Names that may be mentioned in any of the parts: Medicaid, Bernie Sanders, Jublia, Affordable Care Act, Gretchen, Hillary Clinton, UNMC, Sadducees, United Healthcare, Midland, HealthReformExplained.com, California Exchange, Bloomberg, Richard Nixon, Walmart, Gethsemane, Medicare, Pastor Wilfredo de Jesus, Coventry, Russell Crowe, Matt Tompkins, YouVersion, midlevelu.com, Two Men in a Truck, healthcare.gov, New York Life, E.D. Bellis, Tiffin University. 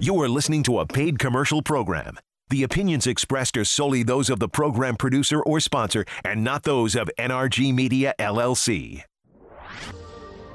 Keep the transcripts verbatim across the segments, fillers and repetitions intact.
You are listening to a paid commercial program. The opinions expressed are solely those of the program producer or sponsor and not those of N R G Media L L C.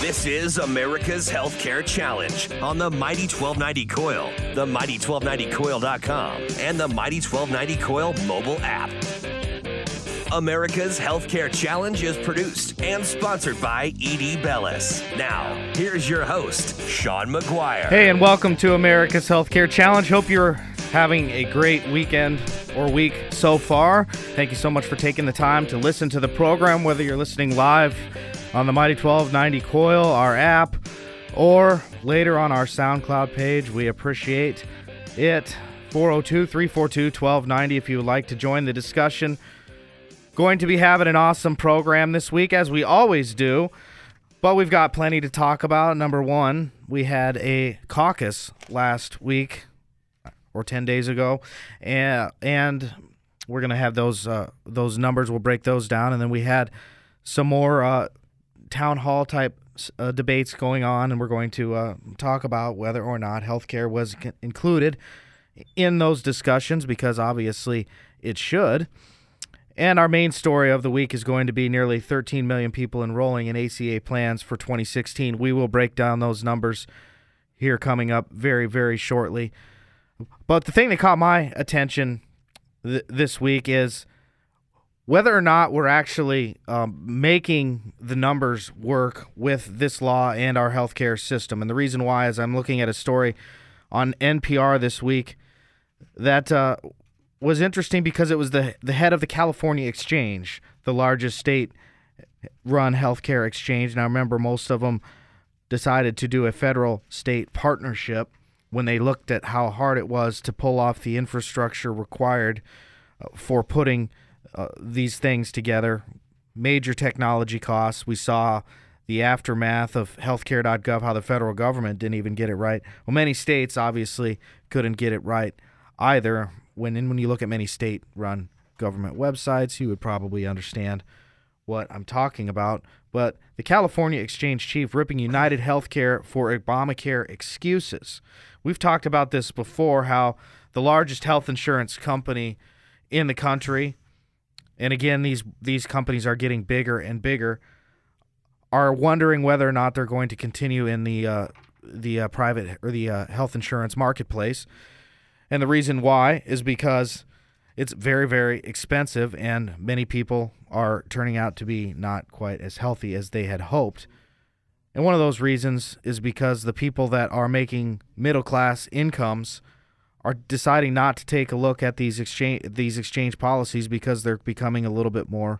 This is America's Healthcare Challenge on the Mighty twelve ninety KOIL, the Mighty twelve ninety Coil dot com, and the Mighty twelve ninety KOIL mobile app. America's Healthcare Challenge is produced and sponsored by E D. Bellis. Now, here's your host, Sean McGuire. Hey, and welcome to America's Healthcare Challenge. Hope you're having a great weekend or week so far. Thank you so much for taking the time to listen to the program, whether you're listening live on the Mighty twelve ninety KOIL, our app, or later on our SoundCloud page. We appreciate it. four oh two, three four two, one two nine oh if you would like to join the discussion. Going to be having an awesome program this week, as we always do, but we've got plenty to talk about. Number one, we had a caucus last week, or ten days ago, and, and we're going to have those, uh, those numbers. We'll break those down, and then we had some more... Uh, town hall type uh, debates going on, and we're going to uh, talk about whether or not healthcare was c- included in those discussions, because obviously it should. And our main story of the week is going to be nearly thirteen million people enrolling in A C A plans for twenty sixteen. We will break down those numbers here coming up very, very shortly. But the thing that caught my attention th- this week is whether or not we're actually um, making the numbers work with this law and our healthcare system. And the reason why is I'm looking at a story on N P R this week that uh, was interesting because it was the, the head of the California Exchange, the largest state-run healthcare exchange. Now, remember, most of them decided to do a federal-state partnership when they looked at how hard it was to pull off the infrastructure required for putting Uh, these things together. Major technology costs. We saw the aftermath of healthcare dot gov, how the federal government didn't even get it right. Well, many states obviously couldn't get it right either. When and when you look at many state-run government websites, you would probably understand what I'm talking about. But the California Exchange chief ripping United Healthcare for Obamacare excuses. We've talked about this before, how the largest health insurance company in the country, and again, these these companies are getting bigger and bigger, are wondering whether or not they're going to continue in the uh, the uh, private or the uh, health insurance marketplace. And the reason why is because it's very, very expensive, and many people are turning out to be not quite as healthy as they had hoped. And one of those reasons is because the people that are making middle-class incomes are deciding not to take a look at these exchange these exchange policies because they're becoming a little bit more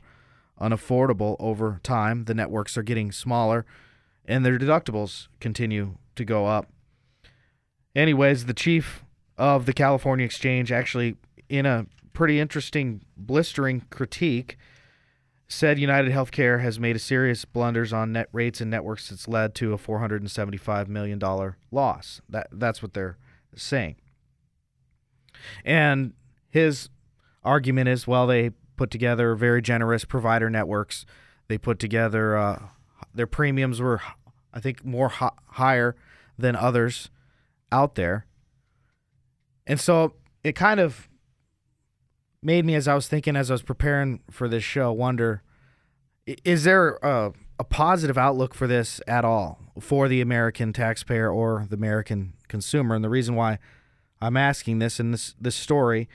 unaffordable over time. The networks are getting smaller, and their deductibles continue to go up. Anyways, the chief of the California Exchange actually, in a pretty interesting, blistering critique, said United Healthcare has made a serious blunders on net rates and networks that's led to a four hundred seventy-five million dollars loss. That That's what they're saying. And his argument is, well, they put together very generous provider networks. They put together uh, their premiums were, I think, more ho- higher than others out there. And so it kind of made me, as I was thinking, as I was preparing for this show, wonder, is there a, a positive outlook for this at all for the American taxpayer or the American consumer? And the reason why I'm asking this, and this this story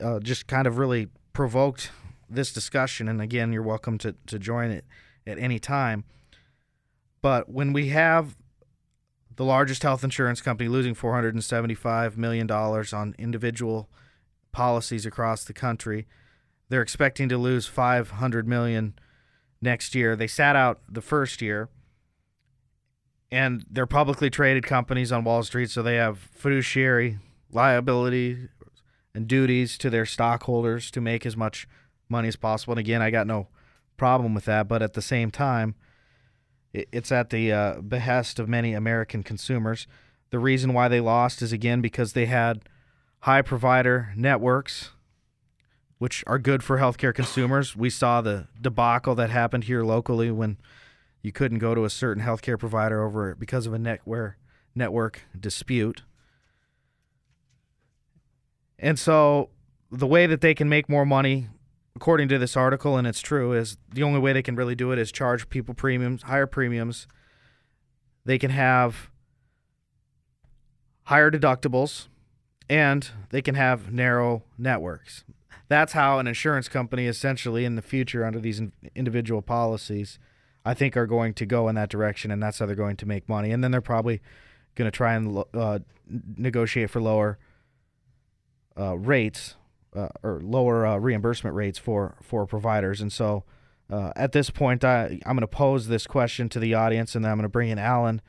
uh, just kind of really provoked this discussion. And again, you're welcome to, to join it at any time. But when we have the largest health insurance company losing four hundred seventy-five million dollars on individual policies across the country, they're expecting to lose five hundred million dollars next year. They sat out the first year. And they're publicly traded companies on Wall Street, so they have fiduciary liability and duties to their stockholders to make as much money as possible. And again, I got no problem with that, but at the same time, it's at the uh, behest of many American consumers. The reason why they lost is, again, because they had high provider networks, which are good for healthcare consumers. We saw the debacle that happened here locally when you couldn't go to a certain healthcare provider over because of a network network dispute. And so the way that they can make more money, according to this article, and it's true, is the only way they can really do it is charge people premiums, higher premiums. They can have higher deductibles, and they can have narrow networks. That's how an insurance company essentially in the future under these individual policies, I think, are going to go in that direction, and that's how they're going to make money. And then they're probably going to try and uh, negotiate for lower uh, rates uh, or lower uh, reimbursement rates for, for providers. And so uh, at this point, I, I'm going to pose this question to the audience, and then I'm going to bring in Alan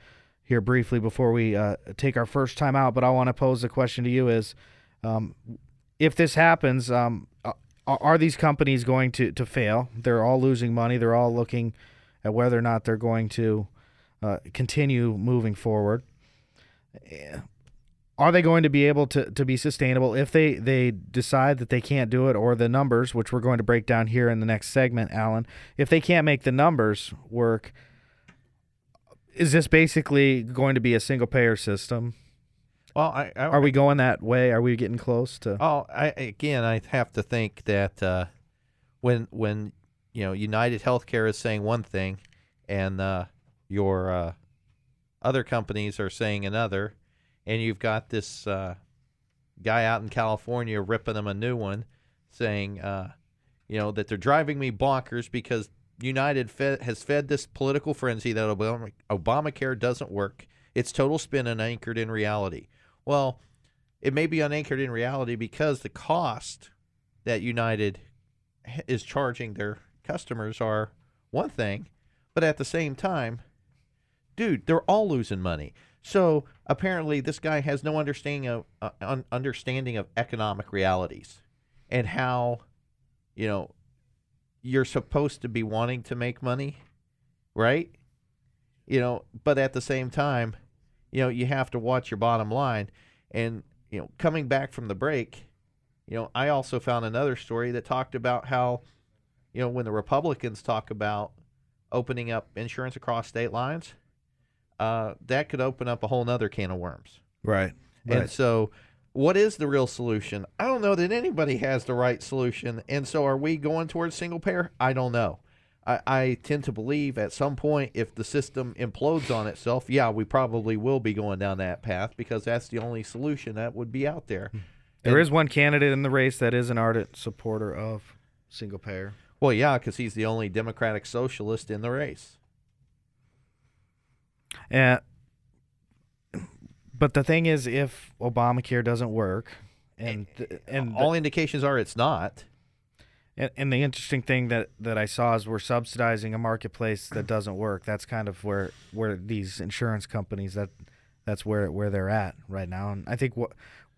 here briefly before we uh, take our first time out. But I want to pose the question to you is, um, if this happens, um, are these companies going to, to fail? They're all losing money. They're all looking at whether or not they're going to uh, continue moving forward. Are they going to be able to, to be sustainable if they, they decide that they can't do it, or the numbers, which we're going to break down here in the next segment, Alan, if they can't make the numbers work, is this basically going to be a single-payer system? Well, I, I, Are we going that way? Are we getting close to? Oh, I, again, I have to think that uh, when when you know United Healthcare is saying one thing, and uh, your uh, other companies are saying another, and you've got this uh, guy out in California ripping them a new one, saying uh, you know that they're driving me bonkers because United fed, has fed this political frenzy that Obama, Obamacare doesn't work. It's total spin and anchored in reality. Well, it may be unanchored in reality because the cost that United is charging their customers are one thing, but at the same time, dude, they're all losing money. So apparently this guy has no understanding of uh, un- understanding of economic realities and how, you know, you're supposed to be wanting to make money, right? You know, but at the same time, you know, you have to watch your bottom line. And, you know, coming back from the break, you know, I also found another story that talked about how, you know, when the Republicans talk about opening up insurance across state lines, uh, that could open up a whole nother can of worms. Right. Right. And so what is the real solution? I don't know that anybody has the right solution. And so are we going towards single payer? I don't know. I, I tend to believe at some point if the system implodes on itself, yeah, we probably will be going down that path because that's the only solution that would be out there. There and, is one candidate in the race that is an ardent supporter of single payer. Well, yeah, because he's the only Democratic socialist in the race. Uh, but the thing is, if Obamacare doesn't work, and th- and all the- indications are it's not. And the interesting thing that, that I saw is we're subsidizing a marketplace that doesn't work. That's kind of where where these insurance companies, that that's where where they're at right now. And I think wh-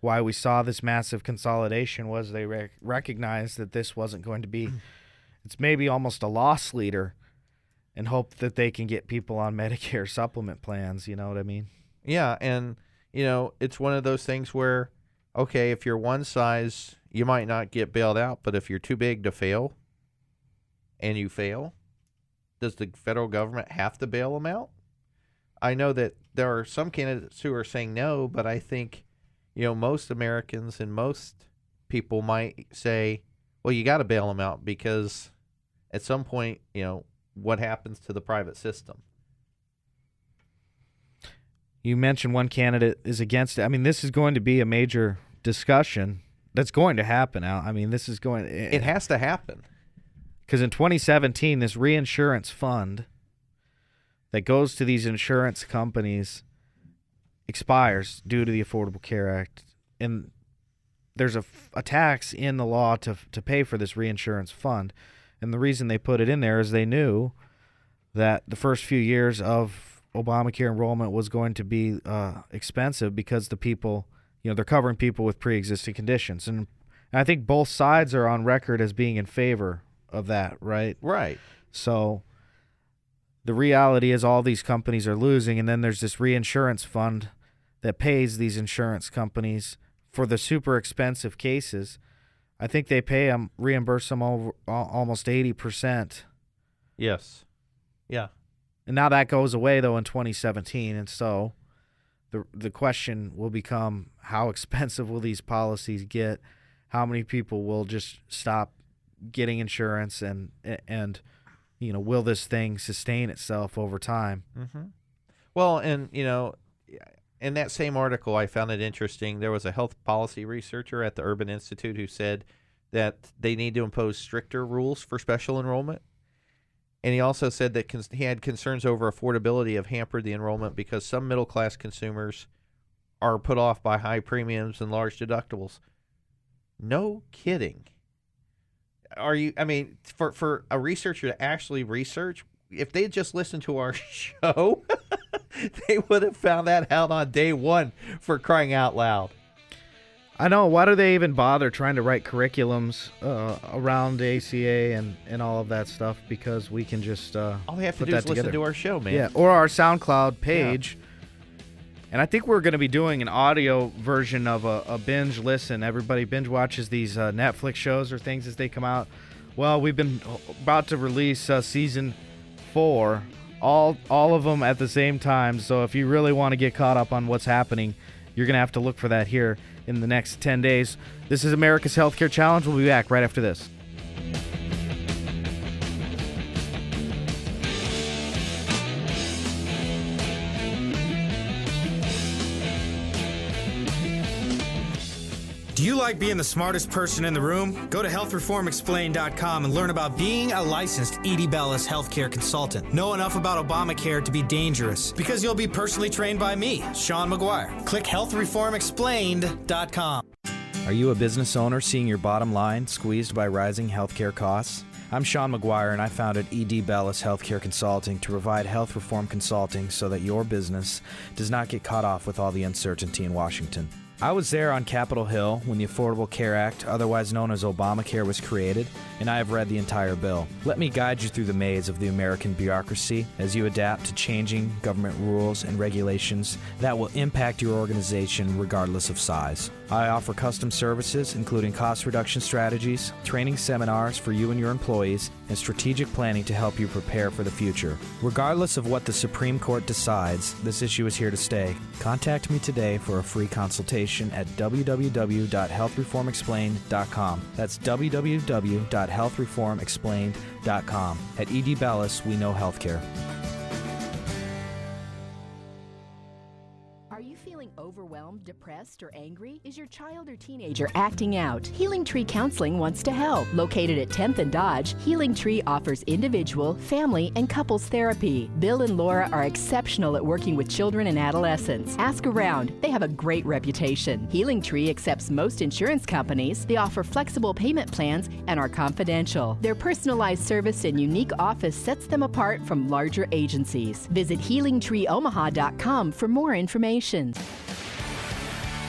why we saw this massive consolidation was they rec- recognized that this wasn't going to be, it's maybe almost a loss leader, and hope that they can get people on Medicare supplement plans, you know what I mean? Yeah, and, you know, it's one of those things where, okay, if you're one size, you might not get bailed out, but if you're too big to fail and you fail, does the federal government have to bail them out? I know that there are some candidates who are saying no, but I think, you know, most Americans and most people might say, well, you got to bail them out because at some point, you know, what happens to the private system? You mentioned one candidate is against it. I mean, this is going to be a major discussion. That's going to happen. I mean, this is going... It, it has to happen. Because in twenty seventeen, this reinsurance fund that goes to these insurance companies expires due to the Affordable Care Act. And there's a, a tax in the law to, to pay for this reinsurance fund. And the reason they put it in there is they knew that the first few years of Obamacare enrollment was going to be uh, expensive because the people... you know, they're covering people with pre-existing conditions. And I think both sides are on record as being in favor of that, right? Right. So the reality is all these companies are losing, and then there's this reinsurance fund that pays these insurance companies for the super expensive cases. I think they pay them, reimburse them over, almost eighty percent. Yes. Yeah. And now that goes away, though, in twenty seventeen, and so the the question will become, how expensive will these policies get? How many people will just stop getting insurance, and, and you know, will this thing sustain itself over time? Mm-hmm. Well, and, you know, in that same article, I found it interesting. There was a health policy researcher at the Urban Institute who said that they need to impose stricter rules for special enrollment. And he also said that cons- he had concerns over affordability have hampered the enrollment because some middle-class consumers are put off by high premiums and large deductibles. No kidding. Are you, I mean, for, for a researcher to actually research, if they had just listened to our show, they would have found that out on day one, for crying out loud. I know. Why do they even bother trying to write curriculums uh, around A C A and, and all of that stuff? Because we can just uh, all they have to do is listen to our show, man. Yeah, or our SoundCloud page. Yeah. And I think we're going to be doing an audio version of a, a binge listen. Everybody binge watches these uh, Netflix shows or things as they come out. Well, we've been about to release uh, season four, all all of them at the same time. So if you really want to get caught up on what's happening, you're going to have to look for that here in the next ten days. This is America's Healthcare Challenge. We'll be back right after this. Do you like being the smartest person in the room? Go to health reform explained dot com and learn about being a licensed E D. Bellis healthcare consultant. Know enough about Obamacare to be dangerous, because you'll be personally trained by me, Sean McGuire. Click health reform explained dot com. Are you a business owner seeing your bottom line squeezed by rising healthcare costs? I'm Sean McGuire, and I founded E D. Bellis Healthcare Consulting to provide health reform consulting so that your business does not get caught off with all the uncertainty in Washington. I was there on Capitol Hill when the Affordable Care Act, otherwise known as Obamacare, was created, and I have read the entire bill. Let me guide you through the maze of the American bureaucracy as you adapt to changing government rules and regulations that will impact your organization regardless of size. I offer custom services, including cost reduction strategies, training seminars for you and your employees, and strategic planning to help you prepare for the future. Regardless of what the Supreme Court decides, this issue is here to stay. Contact me today for a free consultation at w w w dot health reform explained dot com. That's w w w dot health reform explained dot com. At E D. Bellis, we know healthcare. Overwhelmed, depressed, or angry? Is your child or teenager acting out? Healing Tree Counseling wants to help. Located at tenth and Dodge, Healing Tree offers individual, family, and couples therapy. Bill and Laura are exceptional at working with children and adolescents. Ask around. They have a great reputation. Healing Tree accepts most insurance companies. They offer flexible payment plans and are confidential. Their personalized service and unique office sets them apart from larger agencies. Visit healing tree omaha dot com for more information.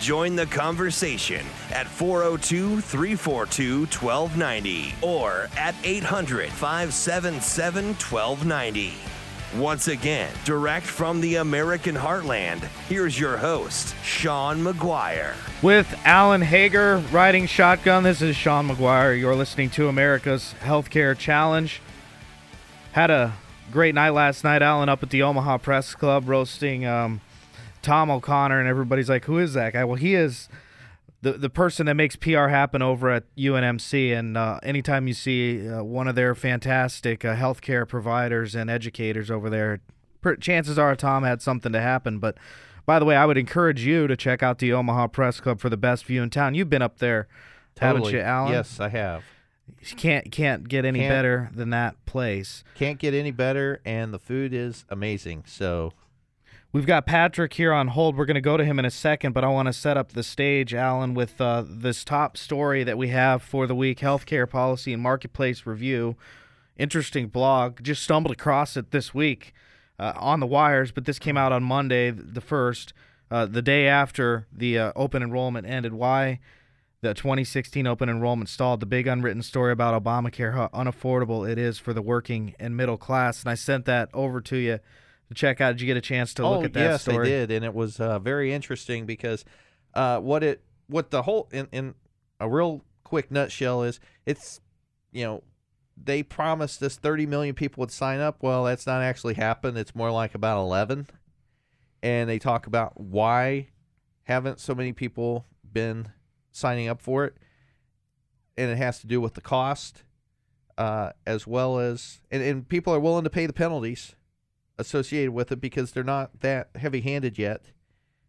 Join the conversation at four oh two, three four two, one two nine oh or at eight hundred, five seven seven, one two nine oh. Once again, direct from the American heartland, here's your host, Sean McGuire. With Alan Hager riding shotgun, this is Sean McGuire. You're listening to America's Healthcare Challenge. Had a great night last night, Alan, up at the Omaha Press Club roasting... Um, Tom O'Connor, and everybody's like, who is that guy? Well, he is the the person that makes P R happen over at U N M C, and uh, anytime you see uh, one of their fantastic uh, healthcare providers and educators over there, per- chances are Tom had something to happen, but By the way, I would encourage you to check out the Omaha Press Club for the best view in town. You've been up there, totally. Haven't you, Alan? Yes, I have. You can't can't get any can't, better than that place. Can't get any better, and the food is amazing. So we've got Patrick here on hold. We're going to go to him in a second, but I want to set up the stage, Alan, with uh, this top story that we have for the week: healthcare policy and marketplace review. Interesting blog. Just stumbled across it this week uh, on the wires, but this came out on Monday, the first, uh, the day after the uh, open enrollment ended. Why the twenty sixteen open enrollment stalled, the big unwritten story about Obamacare, how unaffordable it is for the working and middle class. And I sent that over to you to check out. Did you get a chance to look oh, at that yes, story? Yes, I did, and it was uh, very interesting because uh, what it, what the whole, in, in a real quick nutshell is, it's, you know, they promised us thirty million people would sign up. Well, that's not actually happened. It's more like about eleven. And they talk about why haven't so many people been signing up for it, and it has to do with the cost, uh, as well as, and, and people are willing to pay the penalties associated with it because they're not that heavy-handed yet.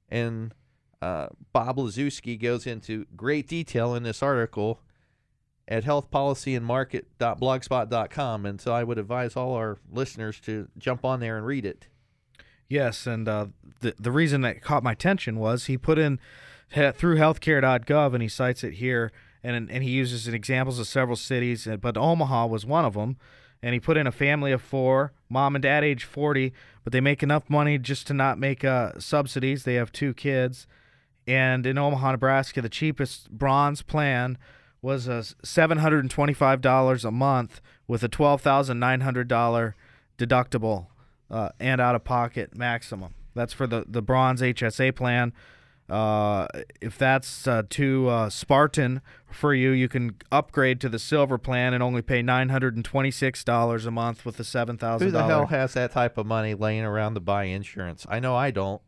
And uh, Bob Lazewski goes into great detail in this article at health policy and market dot blogspot dot com, and so I would advise all our listeners to jump on there and read it. Yes, and uh, the the reason that caught my attention was he put in through healthcare dot gov, and he cites it here, and and he uses examples of several cities, but Omaha was one of them. And he put in a family of four, mom and dad age forty, but they make enough money just to not make uh, subsidies. They have two kids. And in Omaha, Nebraska, the cheapest bronze plan was uh, seven hundred twenty-five dollars a month with a twelve thousand nine hundred dollars deductible uh, and out-of-pocket maximum. That's for the, the bronze H S A plan. Uh, if that's uh, too uh, Spartan for you, you can upgrade to the silver plan and only pay nine hundred twenty-six dollars a month with the seven thousand dollars. Who the hell has that type of money laying around to buy insurance? I know I don't.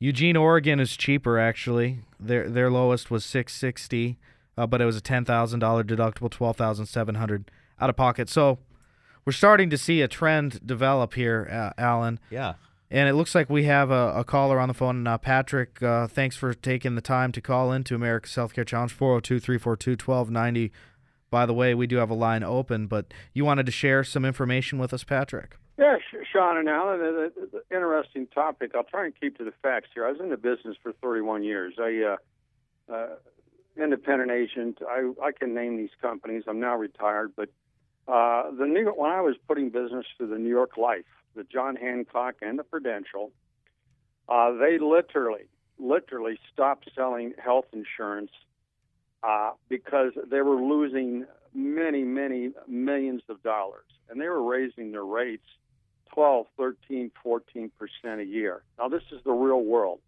Eugene, Oregon is cheaper, actually. Their their lowest was six hundred sixty dollars, uh, but it was a ten thousand dollars deductible, twelve thousand seven hundred dollars out of pocket. So we're starting to see a trend develop here, uh, Alan. Yeah. And it looks like we have a, a caller on the phone. Uh, Patrick, uh, thanks for taking the time to call into America's Healthcare Challenge, four oh two, three four two, one two nine oh. By the way, we do have a line open, but you wanted to share some information with us, Patrick. Yeah, Sean and Alan, it's an interesting topic. I'll try and keep to the facts here. I was in the business for thirty-one years. I, uh, uh, independent agent. I, I can name these companies. I'm now retired, but uh, the New York, when I was putting business through the New York Life, the John Hancock and the Prudential, uh, they literally, literally stopped selling health insurance uh, because they were losing many, many millions of dollars. And they were raising their rates twelve, thirteen, fourteen percent a year. Now, this is the real world.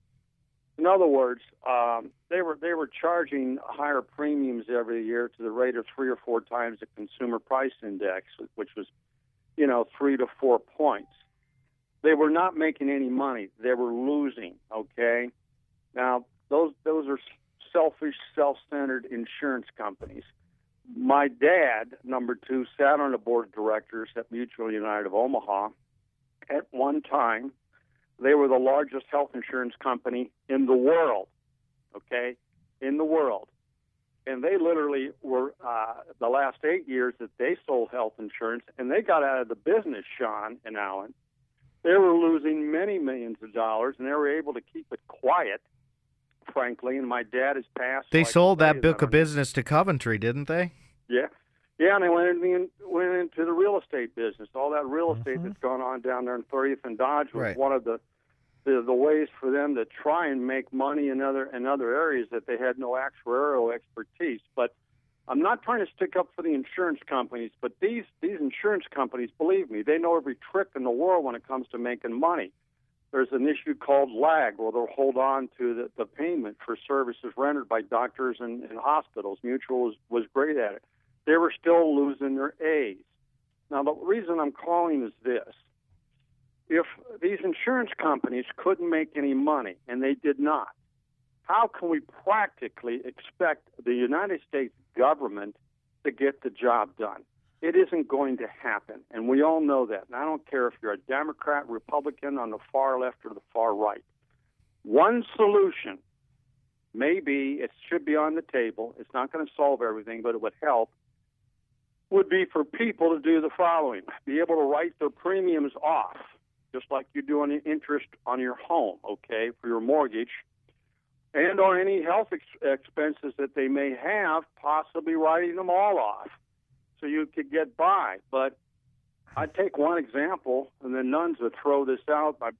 In other words, um, they were they were charging higher premiums every year to the rate of three or four times the consumer price index, which was, you know, three to four points. They were not making any money. They were losing, okay? Now, those those are selfish, self-centered insurance companies. My dad, number two, sat on the board of directors at Mutual United of Omaha. At one time, they were the largest health insurance company in the world, okay, in the world. And they literally were uh, the last eight years that they sold health insurance, and they got out of the business, Sean and Alan. They were losing many millions of dollars, and they were able to keep it quiet, frankly, and my dad has passed. They like sold that book of business to Coventry, didn't they? Yeah. Yeah, and they went, in, went into the real estate business. All that real estate mm-hmm. that's gone on down there in thirtieth and Dodge was right. one of the The, the ways for them to try and make money in other in other areas that they had no actuarial expertise. But I'm not trying to stick up for the insurance companies, but these, these insurance companies, believe me, they know every trick in the world when it comes to making money. There's an issue called lag, where they'll hold on to the, the payment for services rendered by doctors and, and hospitals. Mutual was, was great at it. They were still losing their A's. Now, the reason I'm calling is this. If these insurance companies couldn't make any money, and they did not, how can we practically expect the United States government to get the job done? It isn't going to happen, and we all know that. And I don't care if you're a Democrat, Republican, on the far left or the far right. One solution, maybe it should be on the table, it's not going to solve everything, but it would help, would be for people to do the following. Be able to write their premiums off, just like you do on the interest on your home, okay, for your mortgage, and on any health ex- expenses that they may have, possibly writing them all off, so you could get by. But I take one example, and the nuns would throw this out. I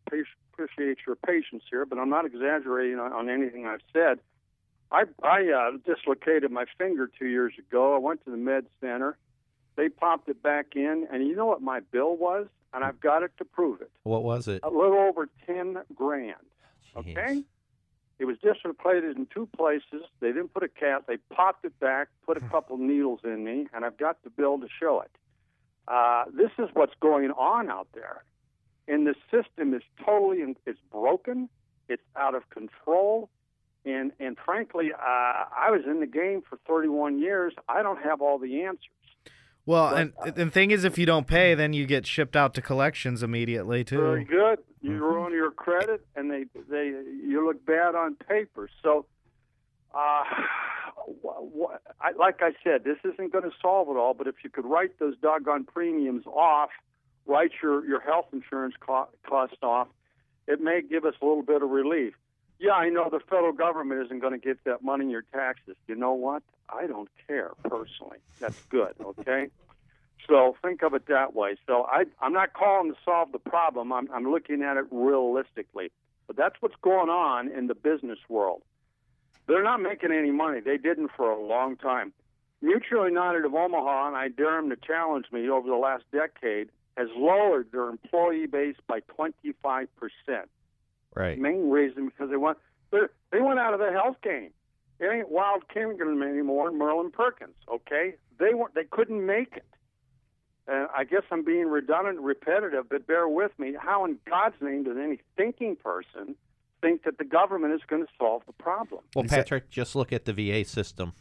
appreciate your patience here, but I'm not exaggerating on anything I've said. I, I uh, dislocated my finger two years ago. I went to the med center. They popped it back in, and you know what my bill was? And I've got it to prove it. What was it? A little over ten grand. Jeez. Okay? It was dislocated in two places. They didn't put a cap. They popped it back, put a couple needles in me, and I've got the bill to show it. Uh, this is what's going on out there. And the system is totally in, it's broken. It's out of control. And, and frankly, uh, I was in the game for thirty-one years. I don't have all the answers. Well, but, and uh, the thing is, if you don't pay, then you get shipped out to collections immediately, too. Very good. You mm-hmm. ruin your credit, and they they you look bad on paper. So, uh, wh- wh- I, like I said, this isn't going to solve it all, but if you could write those doggone premiums off, write your, your health insurance co- cost off, it may give us a little bit of relief. Yeah, I know the federal government isn't going to get that money in your taxes. You know what? I don't care, personally. That's good, okay? So think of it that way. So I, I'm not calling to solve the problem. I'm, I'm looking at it realistically. But that's what's going on in the business world. They're not making any money. They didn't for a long time. Mutual United of Omaha, and I dare them to challenge me, over the last decade, has lowered their employee base by twenty-five percent. Right. Main reason because they want they went out of the health game. It ain't Wild Kingdom anymore. Merlin Perkins. Okay, they weren't. They couldn't make it. And I guess I'm being redundant, and repetitive, but bear with me. How in God's name does any thinking person think that the government is going to solve the problem? Well, Patrick, just look at the V A system.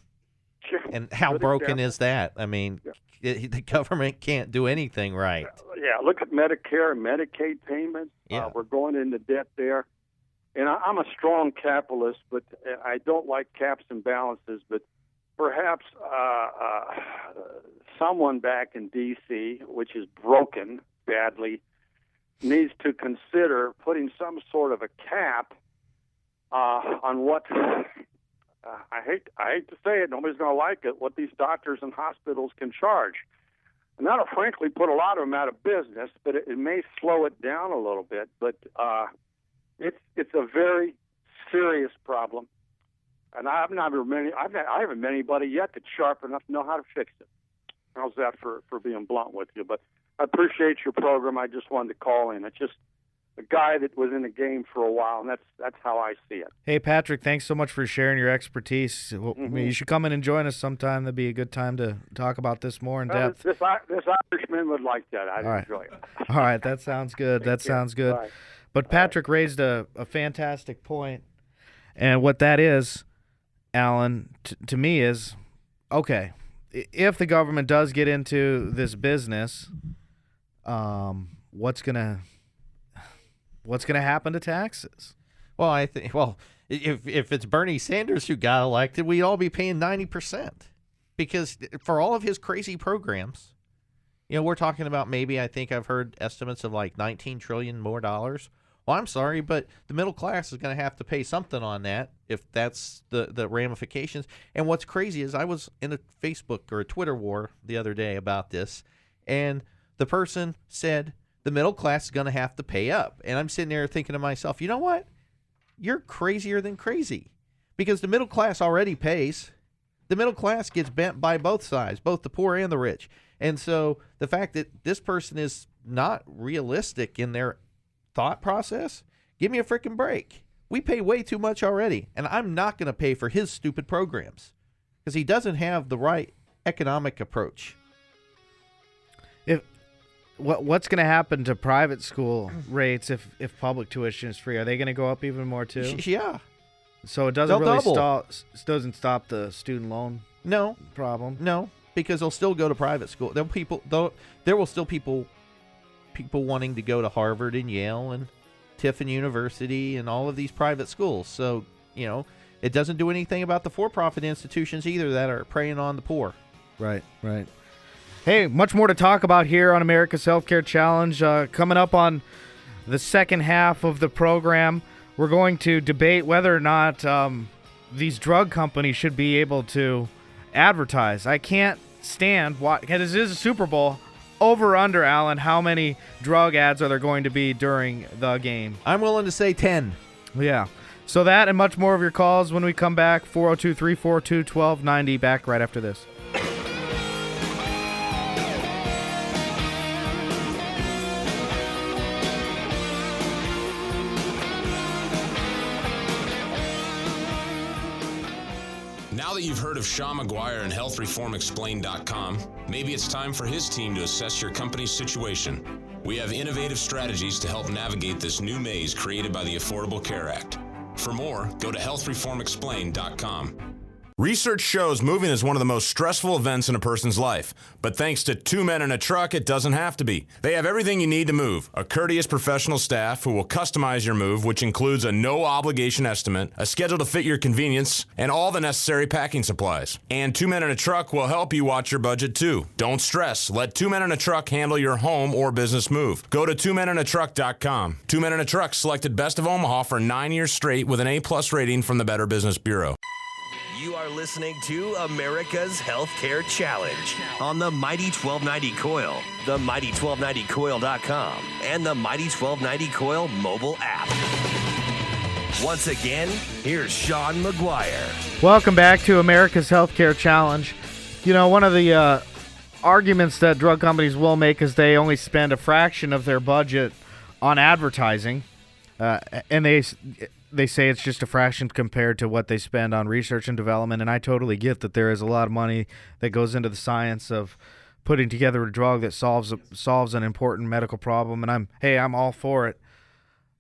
Sure. And how Good broken example. Is that? I mean, yeah. it, the government can't do anything right. Yeah, look at Medicare and Medicaid payments. Yeah. Uh, we're going into debt there. And I, I'm a strong capitalist, but I don't like caps and balances. But perhaps uh, uh, someone back in D C, which is broken badly, needs to consider putting some sort of a cap uh, on what... Uh, I hate I hate to say it, nobody's going to like it, what these doctors and hospitals can charge. And that'll frankly put a lot of them out of business, but it, it may slow it down a little bit. But uh, it's it's a very serious problem. And I've not many, I've not, I haven't met anybody yet that's sharp enough to know how to fix it. How's that for, for being blunt with you? But I appreciate your program. I just wanted to call in. It's just a guy that was in the game for a while, and that's that's how I see it. Hey, Patrick, thanks so much for sharing your expertise. Well, mm-hmm. You should come in and join us sometime. That'd be a good time to talk about this more in depth. Uh, this, this, this Irishman would like that. I'd All enjoy right. it. All right, that sounds good. That sounds good. Right. But Patrick right. raised a, a fantastic point, and what that is, Alan, t- to me is, okay, if the government does get into this business, um, what's going to... What's going to happen to taxes? Well, I think. Well, if if it's Bernie Sanders who got elected, we'd all be paying ninety percent because for all of his crazy programs, you know, we're talking about maybe I think I've heard estimates of like nineteen trillion more dollars. Well, I'm sorry, but the middle class is going to have to pay something on that if that's the the ramifications. And what's crazy is I was in a Facebook or a Twitter war the other day about this, and the person said, the middle class is going to have to pay up. And I'm sitting there thinking to myself, you know what? You're crazier than crazy because the middle class already pays. The middle class gets bent by both sides, both the poor and the rich. And so the fact that this person is not realistic in their thought process, give me a freaking break. We pay way too much already, and I'm not going to pay for his stupid programs because he doesn't have the right economic approach. If What what's going to happen to private school rates if, if public tuition is free? Are they going to go up even more too? Yeah. So it doesn't They'll really stop doesn't stop the student loan no problem. No. because they'll still go to private school. There'll people, they'll, there will still people, people wanting to go to Harvard and Yale and Tiffin University and all of these private schools. So, you know, it doesn't do anything about the for-profit institutions either that are preying on the poor. Right, right. Hey, much more to talk about here on America's Healthcare Challenge. Uh, coming up on the second half of the program, we're going to debate whether or not um, these drug companies should be able to advertise. I can't stand what, because this is a Super Bowl. Over or under, Alan, how many drug ads are there going to be during the game? I'm willing to say ten. Yeah. So that and much more of your calls when we come back. four oh two, three four two, one two nine oh. Back right after this. Now that you've heard of Sean McGuire and health reform explained dot com, maybe it's time for his team to assess your company's situation. We have innovative strategies to help navigate this new maze created by the Affordable Care Act. For more, go to health reform explained dot com. Research shows moving is one of the most stressful events in a person's life. But thanks to Two Men in a Truck, it doesn't have to be. They have everything you need to move. A courteous professional staff who will customize your move, which includes a no-obligation estimate, a schedule to fit your convenience, and all the necessary packing supplies. And Two Men in a Truck will help you watch your budget, too. Don't stress. Let Two Men in a Truck handle your home or business move. Go to two men in a truck dot com. Two Men in a Truck selected Best of Omaha for nine years straight with an A plus rating from the Better Business Bureau. You are listening to America's Healthcare Challenge on the Mighty twelve ninety KOIL, the mighty twelve ninety coil dot com, and the Mighty twelve ninety KOIL mobile app. Once again, here's Sean McGuire. Welcome back to America's Healthcare Challenge. You know, one of the uh, arguments that drug companies will make is they only spend a fraction of their budget on advertising, uh, and they... They say it's just a fraction compared to what they spend on research and development, and I totally get that there is a lot of money that goes into the science of putting together a drug that solves solves an important medical problem, and I'm hey, I'm all for it.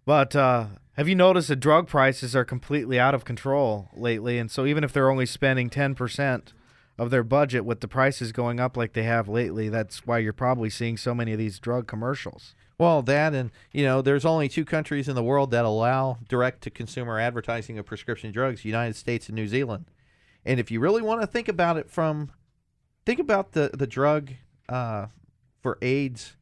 But uh, have you noticed that drug prices are completely out of control lately? And so even if they're only spending ten percent of their budget with the prices going up like they have lately, that's why you're probably seeing so many of these drug commercials. Well, that and, you know, there's only two countries in the world that allow direct-to-consumer advertising of prescription drugs, United States and New Zealand. And if you really want to think about it from, think about the, the drug uh, for AIDS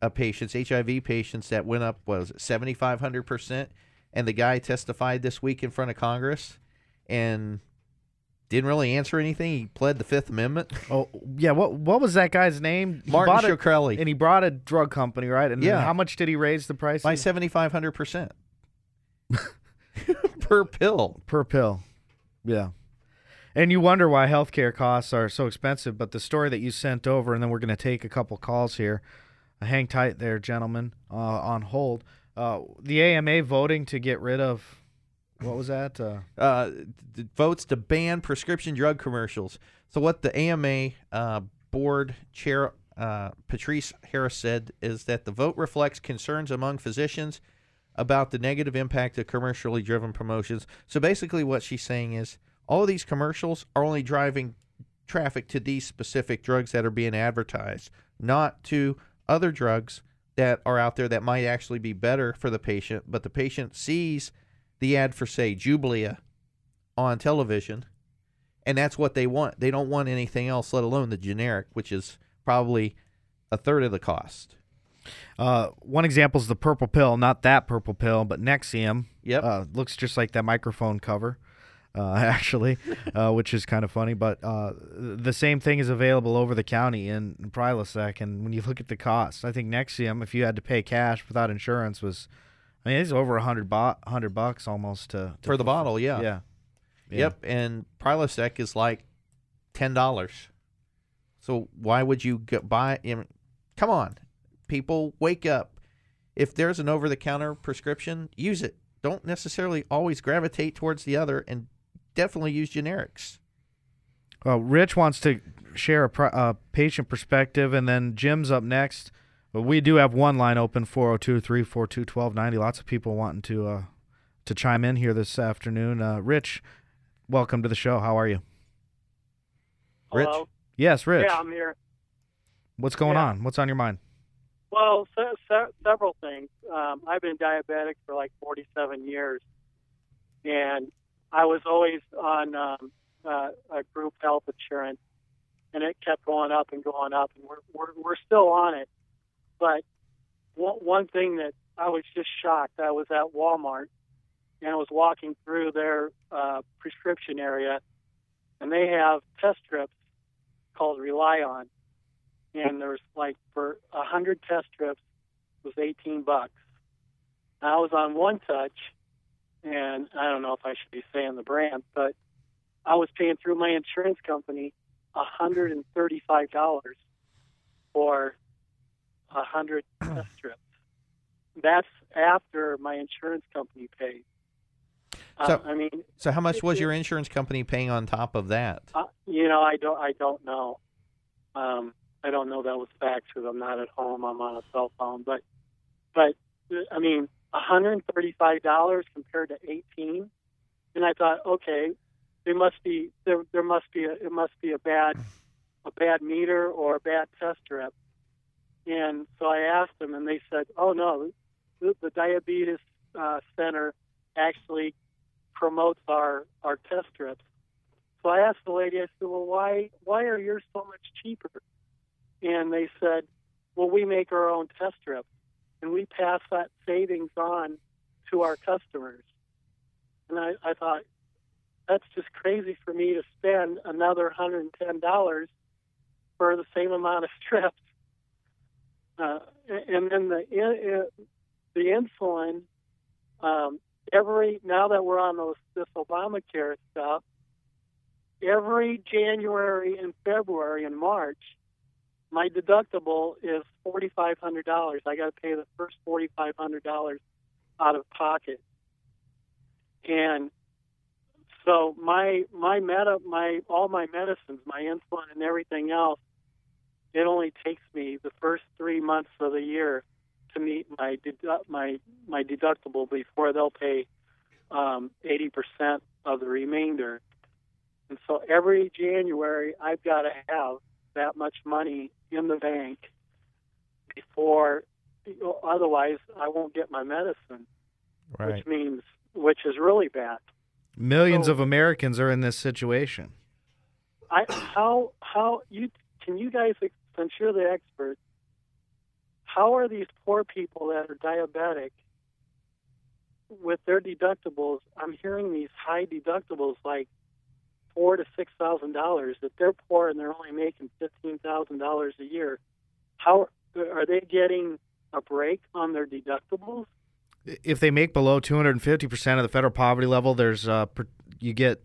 uh, patients, H I V patients that went up, what was it, seventy-five hundred percent, and the guy testified this week in front of Congress and didn't really answer anything. He pled the Fifth Amendment. Oh, yeah. What what was that guy's name? Martin Shkreli. And he brought a drug company, right? And yeah. How much did he raise the price? By seventy-five hundred percent. Per pill. Per pill. Yeah. And you wonder why healthcare costs are so expensive. But the story that you sent over, and then we're going to take a couple calls here. Hang tight there, gentlemen, uh, on hold. Uh, the A M A voting to get rid of... What was that? Uh, uh, the votes to ban prescription drug commercials. So what the A M A uh, board chair uh, Patrice Harris said is that the vote reflects concerns among physicians about the negative impact of commercially driven promotions. So basically what she's saying is all of these commercials are only driving traffic to these specific drugs that are being advertised, not to other drugs that are out there that might actually be better for the patient, but the patient sees the ad for, say, Jublia on television, and that's what they want. They don't want anything else, let alone the generic, which is probably a third of the cost. Uh, one example is the purple pill, not that purple pill, but Nexium. Yep. Uh, looks just like that microphone cover, uh, actually, uh, which is kind of funny. But uh, the same thing is available over the county in Prilosec, and when you look at the cost, I think Nexium, if you had to pay cash without insurance, was... I mean, it's over a hundred bo- hundred bucks almost to, to for the bottle, yeah. yeah, yeah, yep. And Prilosec is like ten dollars. So why would you go buy? I mean, come on, people, wake up! If there's an over-the-counter prescription, use it. Don't necessarily always gravitate towards the other, and definitely use generics. Well, Rich wants to share a, pro- a patient perspective, and then Jim's up next. But we do have one line open, four oh two, three four two, one two nine oh. Lots of people wanting to uh, to chime in here this afternoon. Uh, Rich, welcome to the show. How are you? Hello. Rich? Yes, Rich. Yeah, I'm here. What's going yeah. on? What's on your mind? Well, se- se- several things. Um, I've been diabetic for like forty-seven years, and I was always on um, uh, a group health insurance, and it kept going up and going up, and we're we're, we're still on it. But one, one thing that I was just shocked, I was at Walmart, and I was walking through their uh, prescription area, and they have test strips called Rely On. And there's like for a hundred test strips was eighteen bucks. I was on One Touch, and I don't know if I should be saying the brand, but I was paying through my insurance company a hundred and thirty-five dollars for a hundred test strips. That's after my insurance company paid. So, uh, I mean, so how much it, was your insurance company paying on top of that? Uh, you know, I don't, I don't know. Um, I don't know that was facts because I'm not at home. I'm on a cell phone. But, but I mean, one hundred thirty-five dollars compared to eighteen dollars, and I thought, okay, there must be there there must be a, it must be a bad a bad meter or a bad test strip. And so I asked them, and they said, oh no, the, the diabetes uh, center actually promotes our our test strips. So I asked the lady, I said, well, why why are yours so much cheaper? And they said, well, we make our own test strips, and we pass that savings on to our customers. And I, I thought, that's just crazy for me to spend another one hundred ten dollars for the same amount of strips. Uh, and then the in, the insulin, um, every now that we're on those, this Obamacare stuff, every January and February and March, my deductible is forty-five hundred dollars. I got to pay the first forty-five hundred dollars out of pocket. And so my my meta, my all my medicines, my insulin and everything else, it only takes me the first three months of the year to meet my dedu- my my deductible before they'll pay um, eighty percent of the remainder. And so every January I've got to have that much money in the bank before, otherwise I won't get my medicine, right. which means, which is really bad. Millions so, of Americans are in this situation. I, how, how you, can you guys, since you're the experts, how are these poor people that are diabetic with their deductibles? I'm hearing these high deductibles like four to six thousand dollars. That they're poor and they're only making fifteen thousand dollars a year. How are they getting a break on their deductibles? If they make below two hundred and fifty percent of the federal poverty level, there's uh, you get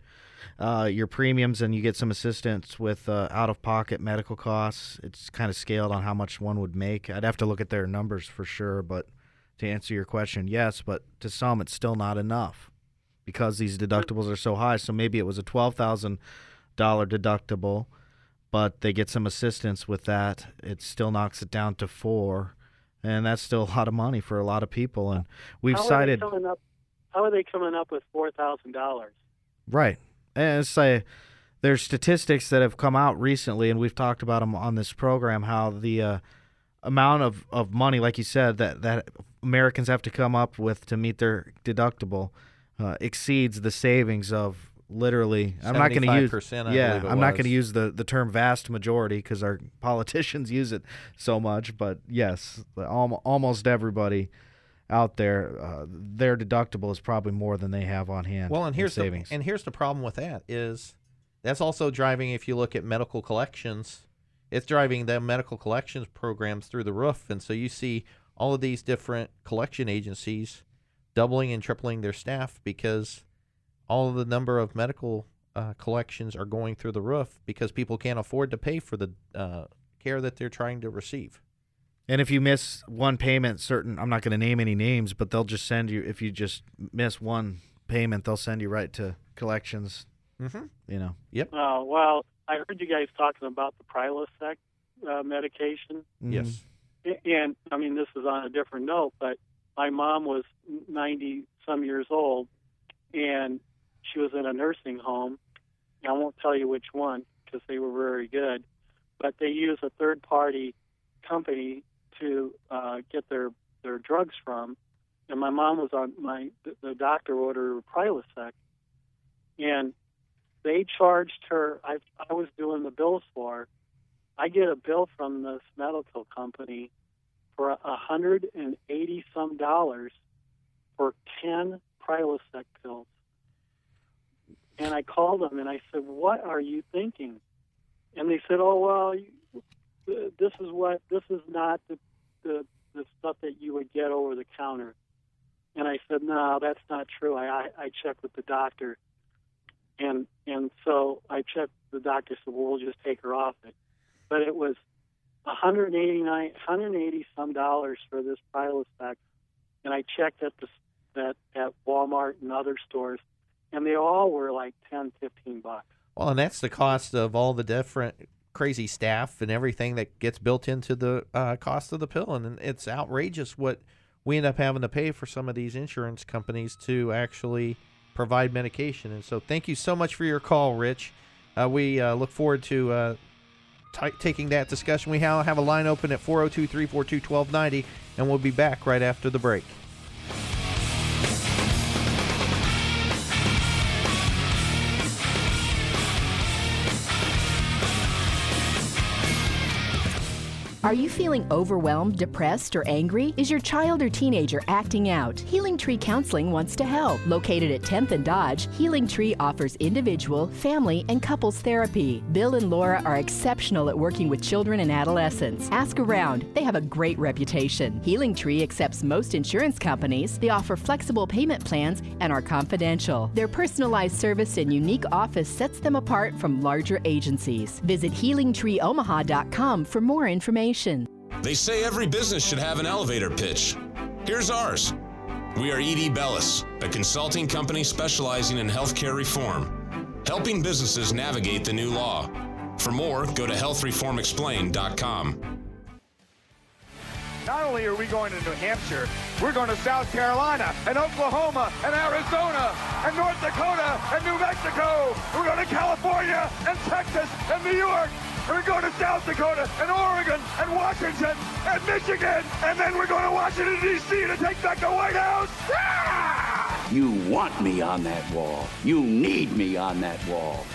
uh, your premiums and you get some assistance with uh, out-of-pocket medical costs. It's kind of scaled on how much one would make. I'd have to look at their numbers for sure, but to answer your question, yes. But to some, it's still not enough, because these deductibles are so high. So maybe it was a twelve thousand dollars deductible, but they get some assistance with that. It still knocks it down to four, and that's still a lot of money for a lot of people. And we've how cited... Are up, how are they coming up with four thousand dollars? Right. And it's like, there's statistics that have come out recently, and we've talked about them on this program, how the uh, amount of, of money, like you said, that, that Americans have to come up with to meet their deductible Uh, exceeds the savings of literally. I'm not going to use. I yeah, I'm was. not going to use the, the term vast majority because our politicians use it so much. But yes, almost everybody out there, uh, their deductible is probably more than they have on hand. Well, and here's savings. The, and here's the problem with that is that's also driving. If you look at medical collections, it's driving the medical collections programs through the roof, and so you see all of these different collection agencies doubling and tripling their staff because all of the number of medical uh, collections are going through the roof because people can't afford to pay for the uh, care that they're trying to receive. And if you miss one payment, certain, I'm not going to name any names, but they'll just send you, if you just miss one payment, they'll send you right to collections. Mm-hmm. You know. Yep. Oh, well, I heard you guys talking about the Prilosec uh, medication. Yes. And, and, I mean, this is on a different note, but my mom was ninety-some years old, and she was in a nursing home. I won't tell you which one because they were very good. but they use a third-party company to uh, get their, their drugs from. And my mom was on my, the doctor ordered Prilosec, and they charged her, I, I was doing the bills for her. I get a bill from this medical company for one hundred eighty some dollars for ten Prilosec pills. And I called them and I said, "What are you thinking?" And they said, "Oh, well, you, this is what this is not the, the the stuff that you would get over the counter." And I said, "No, that's not true. I, I I checked with the doctor." And and so I checked. The doctor said, "Well, we'll just take her off it." But it was one hundred eighty some dollars for this Prilosec, and I checked at the that at Walmart and other stores, and they all were like ten, fifteen bucks. Well, and that's the cost of all the different crazy staff and everything that gets built into the uh, cost of the pill, and it's outrageous what we end up having to pay for some of these insurance companies to actually provide medication. And so, thank you so much for your call, Rich. Uh, we uh, look forward to. Uh, T- taking that discussion. We ha- have a line open at four oh two, three four two, one two nine oh, and we'll be back right after the break. Are you feeling overwhelmed, depressed, or angry? Is your child or teenager acting out? Healing Tree Counseling wants to help. Located at tenth and Dodge, Healing Tree offers individual, family, and couples therapy. Bill and Laura are exceptional at working with children and adolescents. Ask around. They have a great reputation. Healing Tree accepts most insurance companies. They offer flexible payment plans and are confidential. Their personalized service and unique office sets them apart from larger agencies. Visit healing tree omaha dot com for more information. They say every business should have an elevator pitch. Here's ours. We are E D. Bellis, a consulting company specializing in healthcare reform, helping businesses navigate the new law. For more, go to health reform explained dot com. Not only are we going to New Hampshire, we're going to South Carolina and Oklahoma and Arizona and North Dakota and New Mexico. We're going to California and Texas and New York. We're going to South Dakota and Oregon and Washington and Michigan, and then we're going to Washington, D C to take back the White House. Yeah! You want me on that wall. You need me on that wall.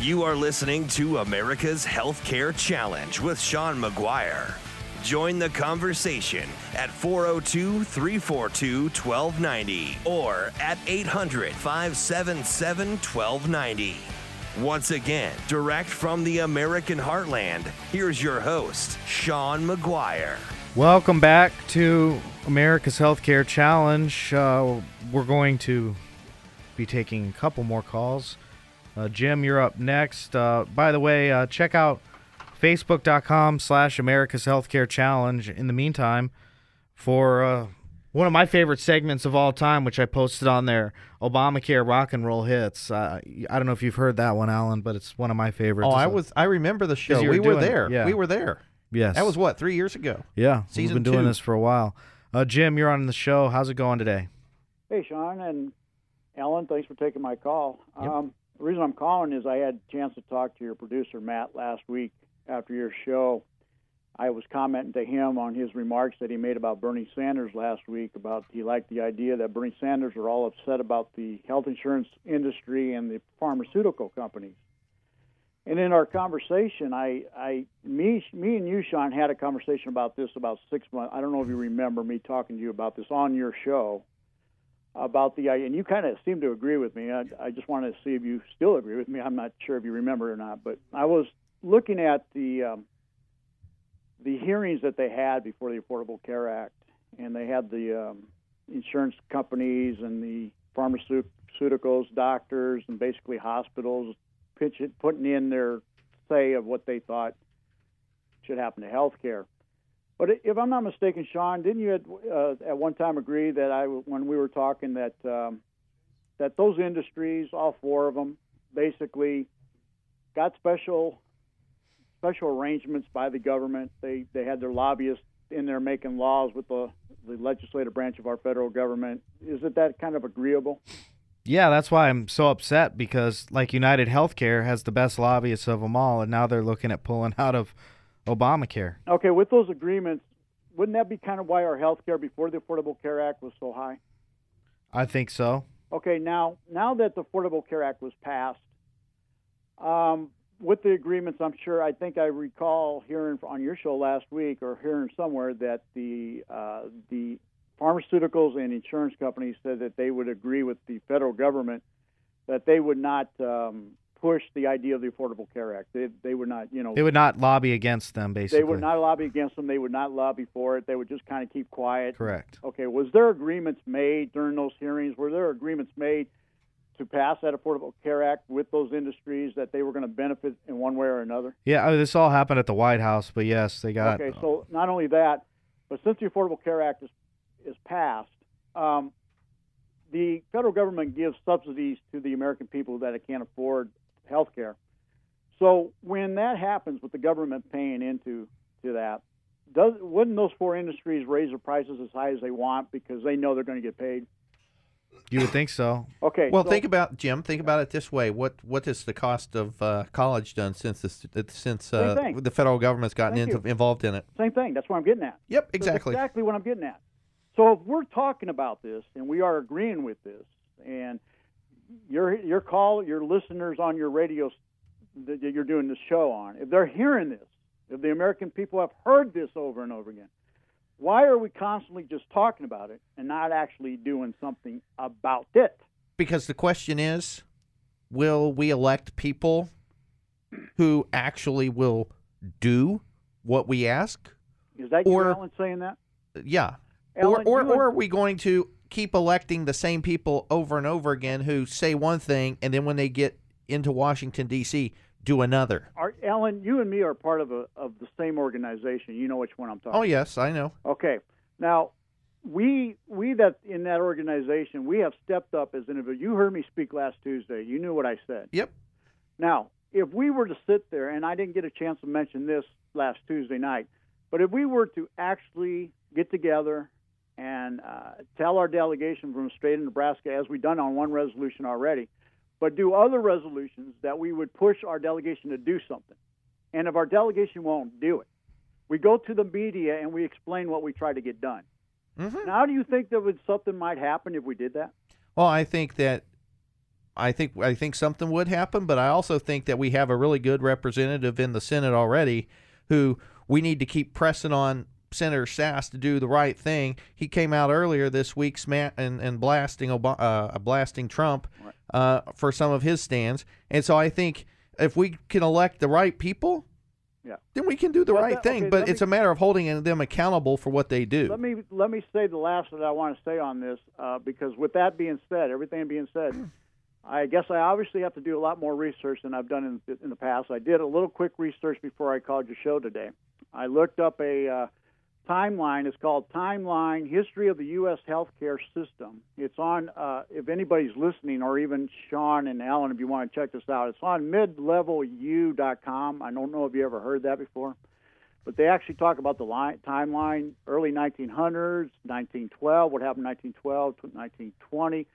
You are listening to America's Healthcare Challenge with Sean McGuire. Join the conversation at four oh two, three four two, one two nine oh or at eight hundred, five seven seven, one two nine oh. Once again, direct from the American heartland, here's your host, Sean McGuire. Welcome back to America's Healthcare Challenge. Uh, we're going to be taking a couple more calls. Uh, Jim, you're up next. Uh, by the way, uh, check out facebook.com slash America's Healthcare Challenge in the meantime for uh, one of my favorite segments of all time, which I posted on there, Obamacare Rock and Roll Hits. Uh, I don't know if you've heard that one, Alan, but it's one of my favorites. Oh, I was I remember the show. We were there. Yeah. We were there. Yes. That was, what, three years ago? Yeah. Season We've been two. Doing this for a while. Uh, Jim, you're on the show. How's it going today? Hey, Sean and Alan, thanks for taking my call. Yep. Um, the reason I'm calling is I had a chance to talk to your producer, Matt, last week after your show. I was commenting to him on his remarks that he made about Bernie Sanders last week, about he liked the idea that Bernie Sanders are all upset about the health insurance industry and the pharmaceutical companies. And in our conversation, I, I, me, me and you, Sean, had a conversation about this about six months. I don't know if you remember me talking to you about this on your show, about the idea, and you kind of seemed to agree with me. I, I just wanted to see if you still agree with me. I'm not sure if you remember or not, but I was looking at the... Um, the hearings that they had before the Affordable Care Act, and they had the um, insurance companies and the pharmaceuticals, doctors, and basically hospitals pitch it, putting in their say of what they thought should happen to health care. But if I'm not mistaken, Sean, didn't you at, uh, at one time agree that I, when we were talking that um, that those industries, all four of them, basically got special... special arrangements by the government. They they had their lobbyists in there making laws with the, the legislative branch of our federal government. Isn't that kind of agreeable? Yeah, that's why I'm so upset, because like United Healthcare has the best lobbyists of them all, and now they're looking at pulling out of Obamacare. Okay, with those agreements, wouldn't that be kind of why our health care before the Affordable Care Act was so high? I think so. Okay, now now that the Affordable Care Act was passed, um, with the agreements, I'm sure, I think I recall hearing on your show last week or hearing somewhere that the uh, the pharmaceuticals and insurance companies said that they would agree with the federal government that they would not um, push the idea of the Affordable Care Act. They, they would not, you know... They would not lobby against them, basically. They would not lobby against them. They would not lobby for it. They would just kind of keep quiet. Correct. Okay, was there agreements made during those hearings? Were there agreements made to pass that Affordable Care Act with those industries that they were going to benefit in one way or another? Yeah, I mean, this all happened at the White House, but yes, they got... Okay, so not only that, but since the Affordable Care Act is, is passed... Um, the federal government gives subsidies to the American people that can't afford health care. So when that happens with the government paying into to that, does, wouldn't those four industries raise their prices as high as they want because they know they're going to get paid? You would think so. Okay. Well, so, think about, Jim, think about it this way. What what has the cost of uh, college done since this, since uh, the federal government's gotten into, involved in it? Same thing. That's what I'm getting at. Yep, exactly. That's exactly what I'm getting at. So if we're talking about this and we are agreeing with this, and your your call, your listeners on your radio that you're doing this show on, if they're hearing this, if the American people have heard this over and over again, why are we constantly just talking about it and not actually doing something about it? Because the question is, will we elect people who actually will do what we ask? Is that you, Alan, saying that? Yeah. Ellen, or, or, or are we going to keep electing the same people over and over again who say one thing and then when they get into Washington, D C, do another? Are, Ellen, you and me are part of a, of the same organization. You know which one I'm talking about. Oh, yes, I know. Okay. Now, we we that in that organization, we have stepped up as individuals. You heard me speak last Tuesday. You knew what I said. Yep. Now, if we were to sit there, and I didn't get a chance to mention this last Tuesday night, but if we were to actually get together and uh, tell our delegation from the state of Nebraska, as we've done on one resolution already, but do other resolutions that we would push our delegation to do something. And if our delegation won't do it, we go to the media and we explain what we try to get done. Mm-hmm. Now, do you think that would, something might happen if we did that? Well, I think that I think I think something would happen, but I also think that we have a really good representative in the Senate already who we need to keep pressing on Senator Sass to do the right thing. He came out earlier this week sma- and, and blasting Obama, uh, blasting Trump uh, for some of his stands. And so I think if we can elect the right people, yeah, then we can do the but right that, thing. Okay, but it's me, a matter of holding them accountable for what they do. Let me let me say the last that I want to say on this, uh, because with that being said, everything being said, I guess I obviously have to do a lot more research than I've done in, in the past. I did a little quick research before I called your show today. I looked up a... Uh, Timeline is called Timeline History of the U S Healthcare System. It's on, uh, if anybody's listening, or even Sean and Alan, if you want to check this out, it's on mid level u dot com. I don't know if you ever heard that before, but they actually talk about the line, timeline, early nineteen hundreds, nineteen twelve, what happened in nineteen twelve, nineteen twenty.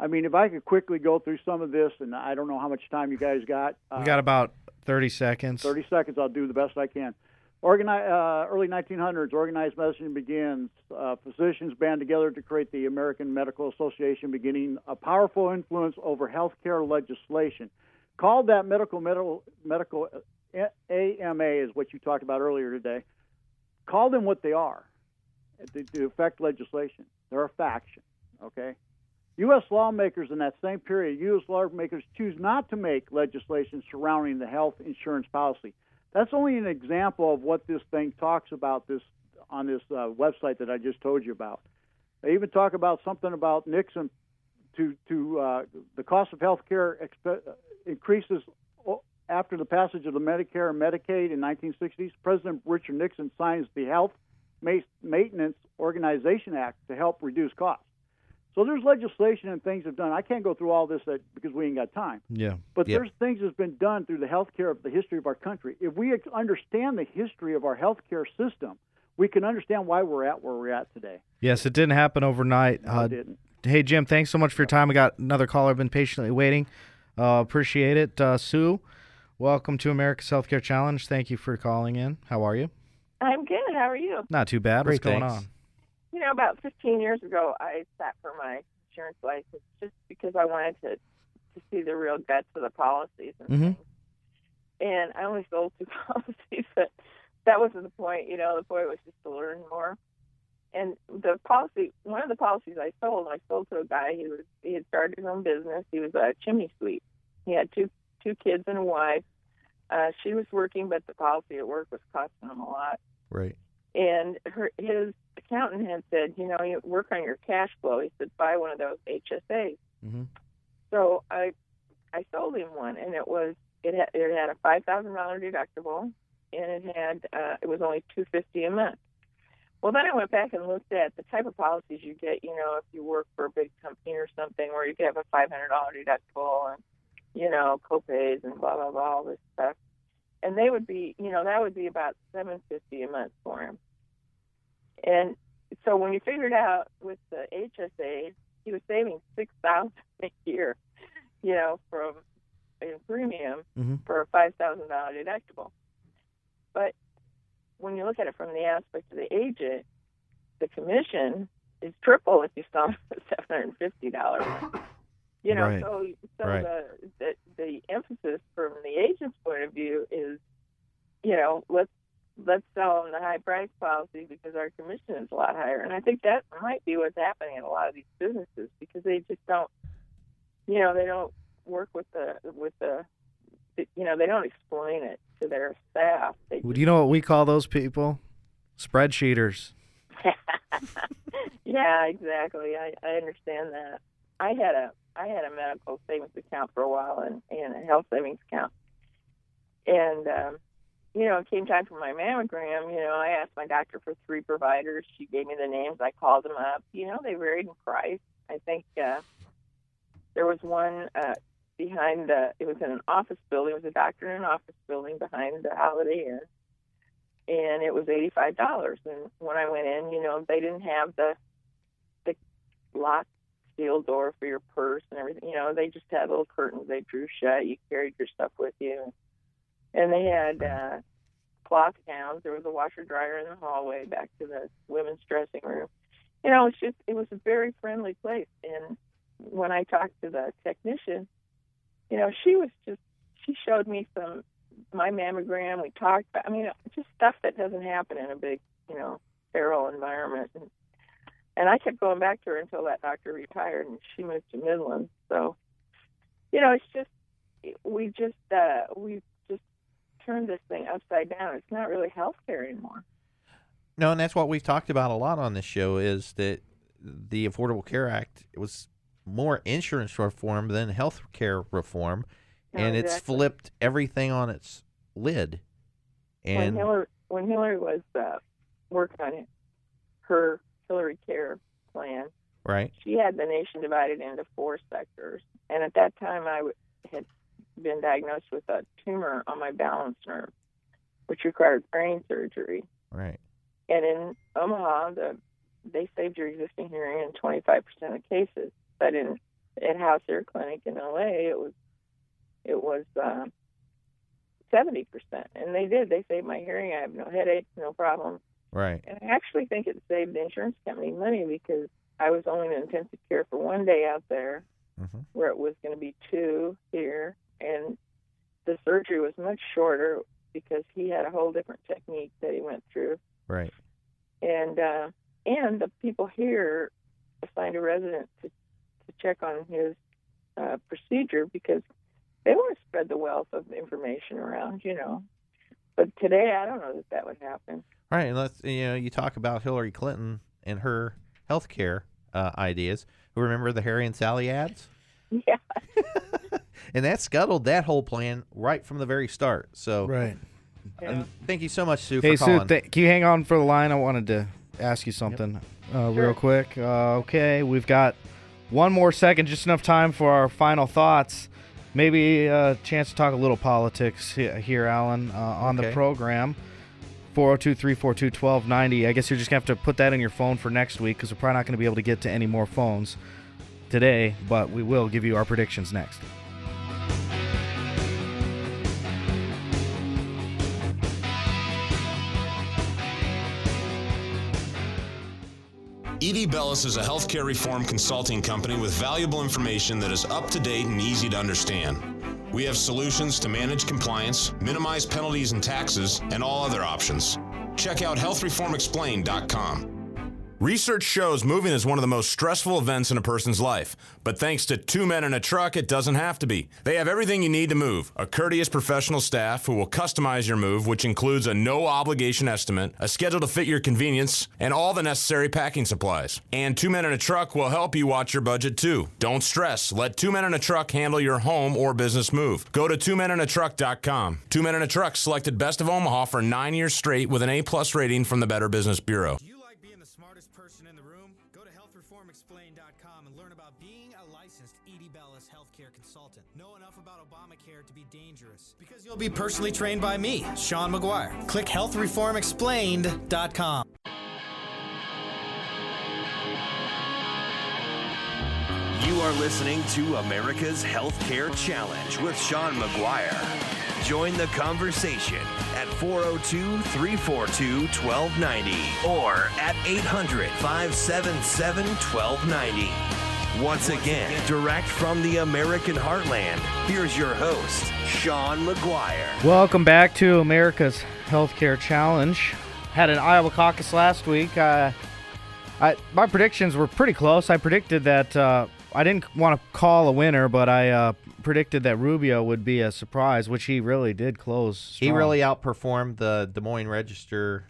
I mean, if I could quickly go through some of this, and I don't know how much time you guys got. Uh, we got about thirty seconds. thirty seconds, I'll do the best I can. Organize, uh, early nineteen hundreds, organized medicine begins. Uh, physicians band together to create the American Medical Association, beginning a powerful influence over healthcare legislation. Called that medical, medical, medical uh, A M A is what you talked about earlier today. Call them what they are to, to affect legislation. They're a faction, okay? U S lawmakers in that same period, U S lawmakers choose not to make legislation surrounding the health insurance policy. That's only an example of what this thing talks about this on this uh, website that I just told you about. They even talk about something about Nexium to to uh, the cost of health care exp- increases after the passage of the Medicare and Medicaid in nineteen sixties. President Richard Nixon signs the Health Maintenance Organization Act to help reduce costs. So there's legislation and things have done. I can't go through all this that, because we ain't got time. Yeah. But yep. There's things that's been done through the healthcare of the history of our country. If we understand the history of our healthcare system, we can understand why we're at where we're at today. Yes, it didn't happen overnight. No, uh, it didn't. Hey, Jim, thanks so much for your time. We got another caller. I've been patiently waiting. Uh, appreciate it. Uh, Sue, welcome to America's Healthcare Challenge. Thank you for calling in. How are you? I'm good. How are you? Not too bad. Great, what's going thanks. on? You know, about fifteen years ago, I sat for my insurance license just because I wanted to, to see the real guts of the policies and mm-hmm. things. And I only sold two policies, but that wasn't the point. You know, the point was just to learn more. And the policy, one of the policies I sold, I sold to a guy. He was he had started his own business. He was a chimney sweep. He had two two kids and a wife. Uh, she was working, but the policy at work was costing him a lot. Right. And her his accountant had said, you know, you work on your cash flow. He said, buy one of those H S As. Mm-hmm. So I I sold him one, and it was it had it had a five thousand dollar deductible, and it had uh, it was only two fifty a month. Well, then I went back and looked at the type of policies you get, you know, if you work for a big company or something where you could have a five hundred dollars deductible and, you know, co-pays and blah, blah, blah, all this stuff. And they would be, you know, that would be about seven hundred fifty dollars a month for him. And so when you figured out with the H S A, he was saving six thousand dollars a year, you know, from in premium mm-hmm. for a five thousand dollars deductible. But when you look at it from the aspect of the agent, the commission is triple if you sell the seven hundred fifty dollars one. You know, right. so, so right. the, the the emphasis from the agent's point of view is, you know, let's let's sell them the high price policy because our commission is a lot higher. And I think that might be what's happening in a lot of these businesses because they just don't, you know, they don't work with the with the. You know, they don't explain it to their staff. They do you know what we call those people? Spreadsheeters. Yeah, exactly. I, I understand that. I had a I had a medical savings account for a while and, and a health savings account. And, um, you know, it came time for my mammogram. You know, I asked my doctor for three providers. She gave me the names. I called them up. You know, they varied in price. I think uh, there was one... Uh, behind the, it was in an office building, it was a doctor in an office building behind the Holiday Inn, and it was eighty-five dollars. And when I went in, you know, they didn't have the the locked steel door for your purse and everything. You know, they just had little curtains they drew shut. You carried your stuff with you. And they had uh, cloth gowns. There was a washer-dryer in the hallway back to the women's dressing room. You know, it's just, it was a very friendly place. And when I talked to the technician, you know, she was just, she showed me some, my mammogram, we talked about, I mean, just stuff that doesn't happen in a big, you know, sterile environment. And, and I kept going back to her until that doctor retired and she moved to Midland. So, you know, it's just, we just, uh, we've just turned this thing upside down. It's not really healthcare anymore. No, and that's what we've talked about a lot on this show is that the Affordable Care Act was more insurance reform than healthcare reform, no, and exactly. It's flipped everything on its lid. And when Hillary, when Hillary was uh, working on it, her Hillary Care plan, right? She had the nation divided into four sectors, and at that time, I w- had been diagnosed with a tumor on my balance nerve, which required brain surgery. Right. And in Omaha, the, they saved your existing hearing in twenty-five percent of cases. But in at House Ear Clinic in L A, it was it was um, seventy percent, and they did. They saved my hearing. I have no headaches, no problem. Right. And I actually think it saved the insurance company money because I was only in intensive care for one day out there, mm-hmm. where it was going to be two here, and the surgery was much shorter because he had a whole different technique that he went through. Right. And uh, and the people here assigned a resident to check on his uh, procedure because they want to spread the wealth of information around, you know. But today, I don't know that that would happen. Right, and let's you know you talk about Hillary Clinton and her healthcare uh, ideas. Remember the Harry and Sally ads? Yeah. And that scuttled that whole plan right from the very start. So, right. Yeah. Thank you so much, Sue. Hey, for calling. Sue, th- can you hang on for the line? I wanted to ask you something yep. uh, sure. real quick. Uh, okay, we've got. One more second, just enough time for our final thoughts. Maybe a chance to talk a little politics here, Alan, uh, on okay. the program. four oh two, three four two, one two nine oh. I guess you're just going to have to put that in your phone for next week because we're probably not going to be able to get to any more phones. today, but we will give you our predictions next. E D. Bellis is a healthcare reform consulting company with valuable information that is up to date and easy to understand. We have solutions to manage compliance, minimize penalties and taxes, and all other options. Check out health reform explained dot com. Research shows moving is one of the most stressful events in a person's life. But thanks to Two Men in a Truck, it doesn't have to be. They have everything you need to move. A courteous professional staff who will customize your move, which includes a no-obligation estimate, a schedule to fit your convenience, and all the necessary packing supplies. And Two Men in a Truck will help you watch your budget, too. Don't stress. Let Two Men in a Truck handle your home or business move. Go to two men in a truck dot com. Two Men in a Truck selected Best of Omaha for nine years straight with an A-plus rating from the Better Business Bureau. Because you'll be personally trained by me, Sean McGuire. Click health reform explained dot com. You are listening to America's Healthcare Challenge with Sean McGuire. Join the conversation at four oh two, three four two, one two nine oh or at eight hundred, five seven seven, one two nine oh. Once again, direct from the American heartland, here's your host, Sean McGuire. Welcome back to America's Healthcare Challenge. Had an Iowa caucus last week. Uh, I, my predictions were pretty close. I predicted that, uh, I didn't want to call a winner, but I uh, predicted that Rubio would be a surprise, which he really did close strong. He really outperformed the Des Moines Register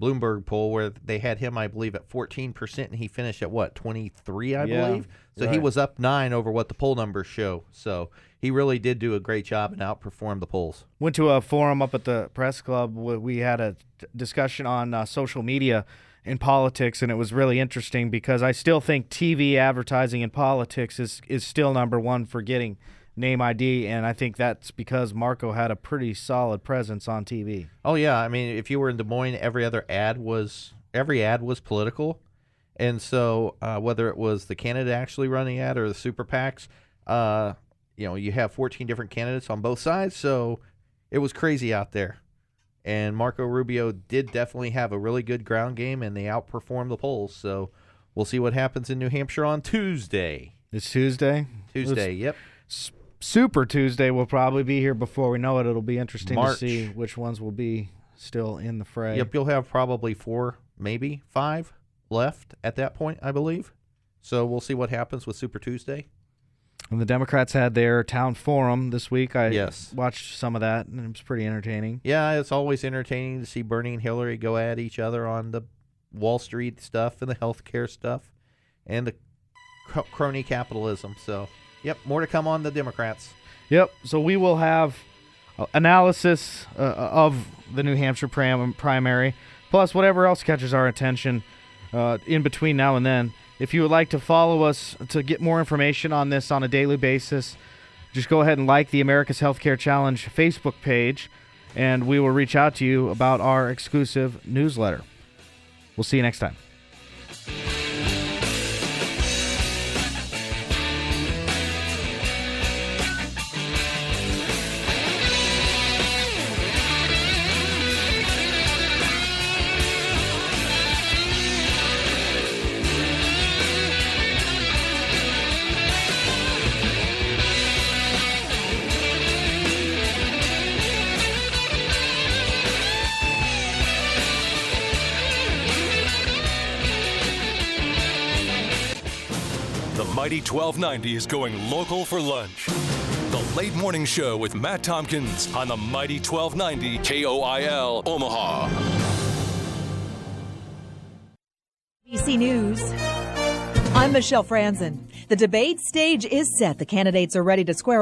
Bloomberg poll, where they had him, I believe, at fourteen percent, and he finished at, what, twenty-three, I yeah, believe? So right. He was up nine over what the poll numbers show. So he really did do a great job and outperformed the polls. Went to a forum up at the press club where we had a discussion on uh, social media and politics, and it was really interesting because I still think T V advertising and politics is, is still number one for getting name I D, and I think that's because Marco had a pretty solid presence on T V. Oh yeah, I mean, if you were in Des Moines, every other ad was every ad was political, and so uh, whether it was the candidate actually running ad or the super PACs, uh, you know, you have fourteen different candidates on both sides, so it was crazy out there. And Marco Rubio did definitely have a really good ground game, and they outperformed the polls. So we'll see what happens in New Hampshire on Tuesday. It's Tuesday. Tuesday. It's, yep. Sp- Super Tuesday will probably be here before we know it. It'll be interesting March. to see which ones will be still in the fray. Yep, you'll have probably four, maybe five left at that point, I believe. So we'll see what happens with Super Tuesday. And the Democrats had their town forum this week. I yes. watched some of that, and it was pretty entertaining. Yeah, it's always entertaining to see Bernie and Hillary go at each other on the Wall Street stuff and the healthcare stuff and the crony capitalism, so... Yep, more to come on the Democrats. Yep, so we will have analysis uh, of the New Hampshire prim- primary, plus whatever else catches our attention uh, in between now and then. If you would like to follow us to get more information on this on a daily basis, just go ahead and like the America's Healthcare Challenge Facebook page, and we will reach out to you about our exclusive newsletter. We'll see you next time. twelve ninety is going local for lunch. The Late Morning Show with Matt Tompkins on the Mighty twelve ninety K O I L Omaha. A B C News. I'm Michelle Franzen. The debate stage is set. The candidates are ready to square